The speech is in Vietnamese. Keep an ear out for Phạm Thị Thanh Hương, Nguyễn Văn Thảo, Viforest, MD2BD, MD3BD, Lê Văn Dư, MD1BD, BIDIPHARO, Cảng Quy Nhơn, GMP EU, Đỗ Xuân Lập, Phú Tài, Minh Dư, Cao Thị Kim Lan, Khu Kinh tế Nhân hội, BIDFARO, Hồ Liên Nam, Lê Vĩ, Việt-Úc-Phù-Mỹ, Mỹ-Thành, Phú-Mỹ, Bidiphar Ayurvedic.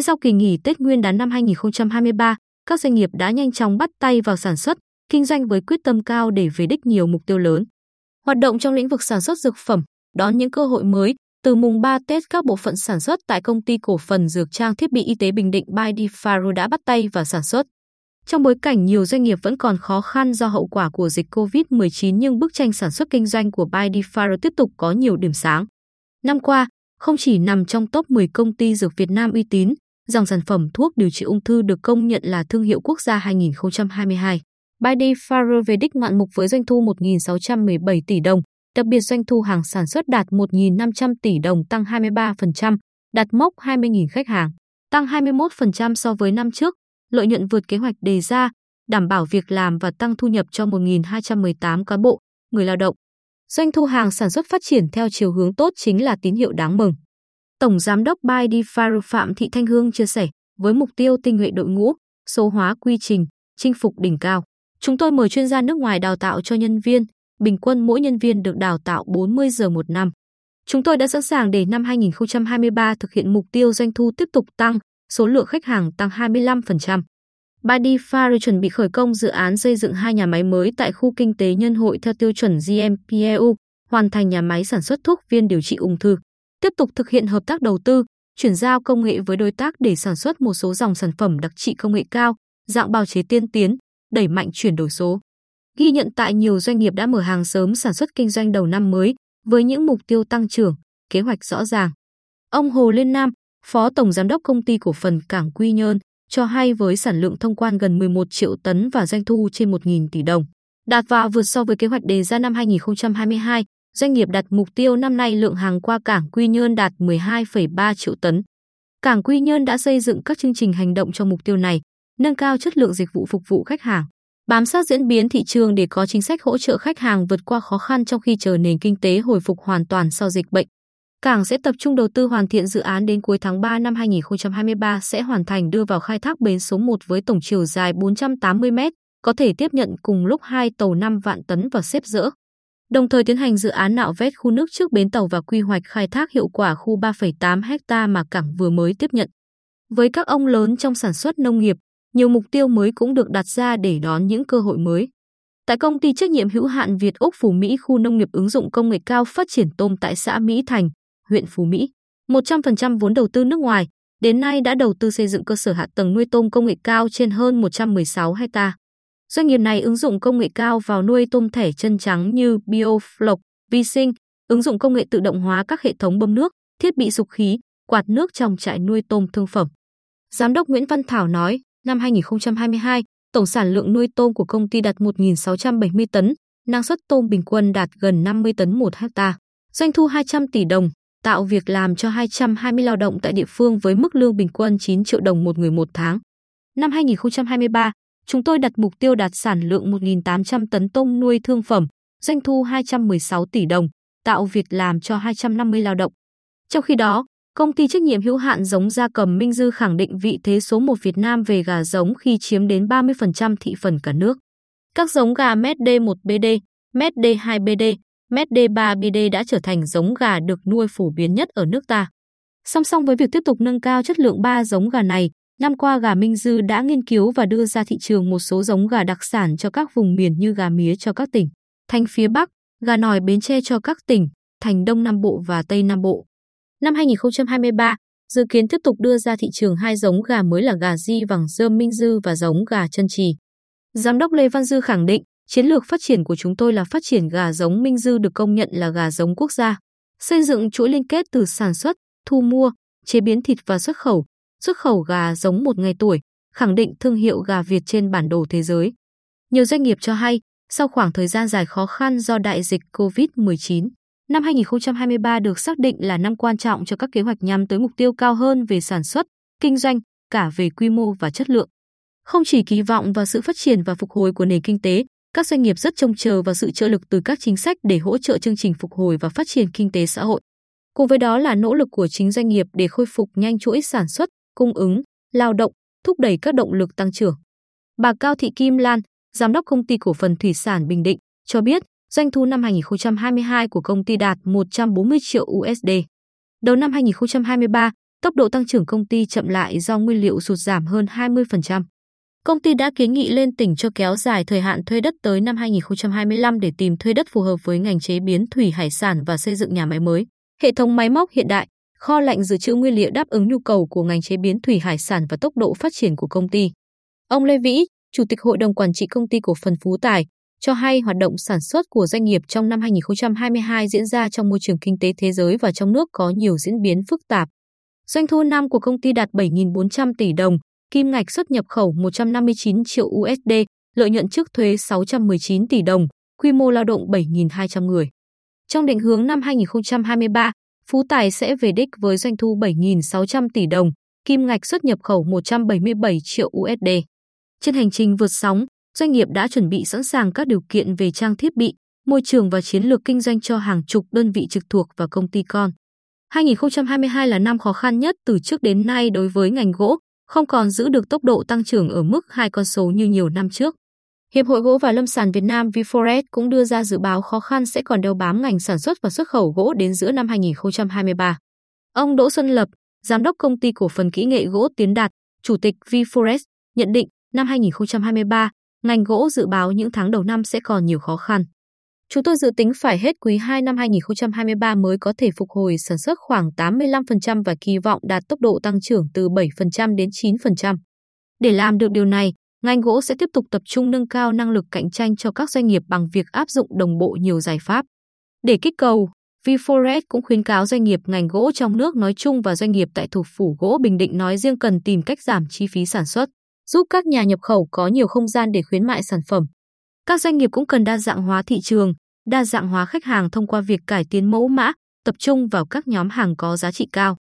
Ngay sau kỳ nghỉ Tết Nguyên đán năm 2023, các doanh nghiệp đã nhanh chóng bắt tay vào sản xuất, kinh doanh với quyết tâm cao để về đích nhiều mục tiêu lớn. Hoạt động trong lĩnh vực sản xuất dược phẩm đón những cơ hội mới. Từ mùng 3 Tết, các bộ phận sản xuất tại công ty cổ phần dược trang thiết bị y tế Bình Định BIDFARO đã bắt tay vào sản xuất. Trong bối cảnh nhiều doanh nghiệp vẫn còn khó khăn do hậu quả của dịch COVID-19, nhưng bức tranh sản xuất kinh doanh của BIDFARO tiếp tục có nhiều điểm sáng. Năm qua, không chỉ nằm trong top 10 công ty dược Việt Nam uy tín, dòng sản phẩm thuốc điều trị ung thư được công nhận là thương hiệu quốc gia 2022. Bidiphar Ayurvedic ngoạn mục với doanh thu 1.617 tỷ đồng, đặc biệt doanh thu hàng sản xuất đạt 1.500 tỷ đồng, tăng 23%, đạt mốc 20.000 khách hàng, tăng 21% so với năm trước, lợi nhuận vượt kế hoạch đề ra, đảm bảo việc làm và tăng thu nhập cho 1.218 cán bộ, người lao động. Doanh thu hàng sản xuất phát triển theo chiều hướng tốt chính là tín hiệu đáng mừng. Tổng Giám đốc BIDFARO Phạm Thị Thanh Hương chia sẻ, với mục tiêu tinh nhuệ đội ngũ, số hóa quy trình, chinh phục đỉnh cao, chúng tôi mời chuyên gia nước ngoài đào tạo cho nhân viên, bình quân mỗi nhân viên được đào tạo 40 giờ một năm. Chúng tôi đã sẵn sàng để năm 2023 thực hiện mục tiêu doanh thu tiếp tục tăng, số lượng khách hàng tăng 25%. BIDIPHARO chuẩn bị khởi công dự án xây dựng 2 nhà máy mới tại khu kinh tế Nhân hội theo tiêu chuẩn GMP EU, hoàn thành nhà máy sản xuất thuốc viên điều trị ung thư. Tiếp tục thực hiện hợp tác đầu tư, chuyển giao công nghệ với đối tác để sản xuất một số dòng sản phẩm đặc trị công nghệ cao, dạng bào chế tiên tiến, đẩy mạnh chuyển đổi số. Ghi nhận tại nhiều doanh nghiệp đã mở hàng sớm sản xuất kinh doanh đầu năm mới với những mục tiêu tăng trưởng, kế hoạch rõ ràng. Ông Hồ Liên Nam, Phó Tổng Giám đốc Công ty Cổ phần Cảng Quy Nhơn, cho hay với sản lượng thông quan gần 11 triệu tấn và doanh thu trên 1.000 tỷ đồng, đạt và vượt so với kế hoạch đề ra năm 2022, doanh nghiệp đặt mục tiêu năm nay lượng hàng qua Cảng Quy Nhơn đạt 12,3 triệu tấn. Cảng Quy Nhơn đã xây dựng các chương trình hành động cho mục tiêu này, nâng cao chất lượng dịch vụ phục vụ khách hàng, bám sát diễn biến thị trường để có chính sách hỗ trợ khách hàng vượt qua khó khăn trong khi chờ nền kinh tế hồi phục hoàn toàn sau dịch bệnh. Cảng sẽ tập trung đầu tư hoàn thiện dự án đến cuối tháng 3 năm 2023 sẽ hoàn thành đưa vào khai thác bến số 1 với tổng chiều dài 480 m, có thể tiếp nhận cùng lúc 2 tàu 5 vạn tấn và xếp dỡ. Đồng thời tiến hành dự án nạo vét khu nước trước bến tàu và quy hoạch khai thác hiệu quả khu 3,8 ha mà cảng vừa mới tiếp nhận. Với các ông lớn trong sản xuất nông nghiệp, nhiều mục tiêu mới cũng được đặt ra để đón những cơ hội mới. Tại công ty trách nhiệm hữu hạn Việt-Úc-Phù-Mỹ, khu nông nghiệp ứng dụng công nghệ cao phát triển tôm tại xã Mỹ-Thành, huyện Phú-Mỹ, 100% vốn đầu tư nước ngoài, đến nay đã đầu tư xây dựng cơ sở hạ tầng nuôi tôm công nghệ cao trên hơn 116 ha. Doanh nghiệp này ứng dụng công nghệ cao vào nuôi tôm thẻ chân trắng như biofloc, vi sinh, ứng dụng công nghệ tự động hóa các hệ thống bơm nước, thiết bị sục khí, quạt nước trong trại nuôi tôm thương phẩm. Giám đốc Nguyễn Văn Thảo nói, năm 2022, tổng sản lượng nuôi tôm của công ty đạt 1.670 tấn, năng suất tôm bình quân đạt gần 50 tấn một ha, doanh thu 200 tỷ đồng, tạo việc làm cho 220 lao động tại địa phương với mức lương bình quân 9 triệu đồng một người một tháng. Năm 2023, chúng tôi đặt mục tiêu đạt sản lượng 1.800 tấn tôm nuôi thương phẩm, doanh thu 216 tỷ đồng, tạo việc làm cho 250 lao động. Trong khi đó, công ty trách nhiệm hữu hạn giống gia cầm Minh Dư khẳng định vị thế số 1 Việt Nam về gà giống khi chiếm đến 30% thị phần cả nước. Các giống gà MD1BD, MD2BD, MD3BD đã trở thành giống gà được nuôi phổ biến nhất ở nước ta. Song song với việc tiếp tục nâng cao chất lượng ba giống gà này, năm qua gà Minh Dư đã nghiên cứu và đưa ra thị trường một số giống gà đặc sản cho các vùng miền như gà mía cho các tỉnh, thành phía Bắc, gà nòi Bến Tre cho các tỉnh, thành Đông Nam Bộ và Tây Nam Bộ. Năm 2023, dự kiến tiếp tục đưa ra thị trường 2 giống gà mới là gà Di Vàng Dơ Minh Dư và giống gà Chân Trì. Giám đốc Lê Văn Dư khẳng định, chiến lược phát triển của chúng tôi là phát triển gà giống Minh Dư được công nhận là gà giống quốc gia, xây dựng chuỗi liên kết từ sản xuất, thu mua, chế biến thịt và xuất khẩu gà giống một ngày tuổi, khẳng định thương hiệu gà Việt trên bản đồ thế giới. Nhiều doanh nghiệp cho hay, sau khoảng thời gian dài khó khăn do đại dịch COVID-19, năm 2023 được xác định là năm quan trọng cho các kế hoạch nhằm tới mục tiêu cao hơn về sản xuất, kinh doanh, cả về quy mô và chất lượng. Không chỉ kỳ vọng vào sự phát triển và phục hồi của nền kinh tế, các doanh nghiệp rất trông chờ vào sự trợ lực từ các chính sách để hỗ trợ chương trình phục hồi và phát triển kinh tế xã hội. Cùng với đó là nỗ lực của chính doanh nghiệp để khôi phục nhanh chuỗi sản xuất, cung ứng, lao động, thúc đẩy các động lực tăng trưởng. Bà Cao Thị Kim Lan, Giám đốc Công ty Cổ phần Thủy sản Bình Định, cho biết, doanh thu năm 2022 của công ty đạt 140 triệu USD. Đầu năm 2023, Tốc độ tăng trưởng công ty chậm lại do nguyên liệu sụt giảm hơn 20%. Công ty đã kiến nghị lên tỉnh cho kéo dài thời hạn thuê đất tới năm 2025 để tìm thuê đất phù hợp với ngành chế biến thủy hải sản và xây dựng nhà máy mới, hệ thống máy móc hiện đại, kho lạnh dự trữ nguyên liệu đáp ứng nhu cầu của ngành chế biến thủy hải sản và tốc độ phát triển của công ty. Ông Lê Vĩ, Chủ tịch Hội đồng Quản trị Công ty Cổ phần Phú Tài, cho hay hoạt động sản xuất của doanh nghiệp trong năm 2022 diễn ra trong môi trường kinh tế thế giới và trong nước có nhiều diễn biến phức tạp. Doanh thu năm của công ty đạt 7.400 tỷ đồng, kim ngạch xuất nhập khẩu 159 triệu USD, lợi nhuận trước thuế 619 tỷ đồng, quy mô lao động 7.200 người. Trong định hướng năm 2023, Phú Tài sẽ về đích với doanh thu 7.600 tỷ đồng, kim ngạch xuất nhập khẩu 177 triệu USD. Trên hành trình vượt sóng, doanh nghiệp đã chuẩn bị sẵn sàng các điều kiện về trang thiết bị, môi trường và chiến lược kinh doanh cho hàng chục đơn vị trực thuộc và công ty con. 2022 là năm khó khăn nhất từ trước đến nay đối với ngành gỗ, không còn giữ được tốc độ tăng trưởng ở mức 2 con số như nhiều năm trước. Hiệp hội Gỗ và Lâm sản Việt Nam Viforest cũng đưa ra dự báo khó khăn sẽ còn đeo bám ngành sản xuất và xuất khẩu gỗ đến giữa năm 2023. Ông Đỗ Xuân Lập, Giám đốc Công ty Cổ phần Kỹ nghệ Gỗ Tiến Đạt, Chủ tịch Viforest, nhận định năm 2023, ngành gỗ dự báo những tháng đầu năm sẽ còn nhiều khó khăn. Chúng tôi dự tính phải hết quý 2 năm 2023 mới có thể phục hồi sản xuất khoảng 85% và kỳ vọng đạt tốc độ tăng trưởng từ 7% đến 9%. Để làm được điều này, ngành gỗ sẽ tiếp tục tập trung nâng cao năng lực cạnh tranh cho các doanh nghiệp bằng việc áp dụng đồng bộ nhiều giải pháp. Để kích cầu, Viforest cũng khuyến cáo doanh nghiệp ngành gỗ trong nước nói chung và doanh nghiệp tại thủ phủ gỗ Bình Định nói riêng cần tìm cách giảm chi phí sản xuất, giúp các nhà nhập khẩu có nhiều không gian để khuyến mại sản phẩm. Các doanh nghiệp cũng cần đa dạng hóa thị trường, đa dạng hóa khách hàng thông qua việc cải tiến mẫu mã, tập trung vào các nhóm hàng có giá trị cao.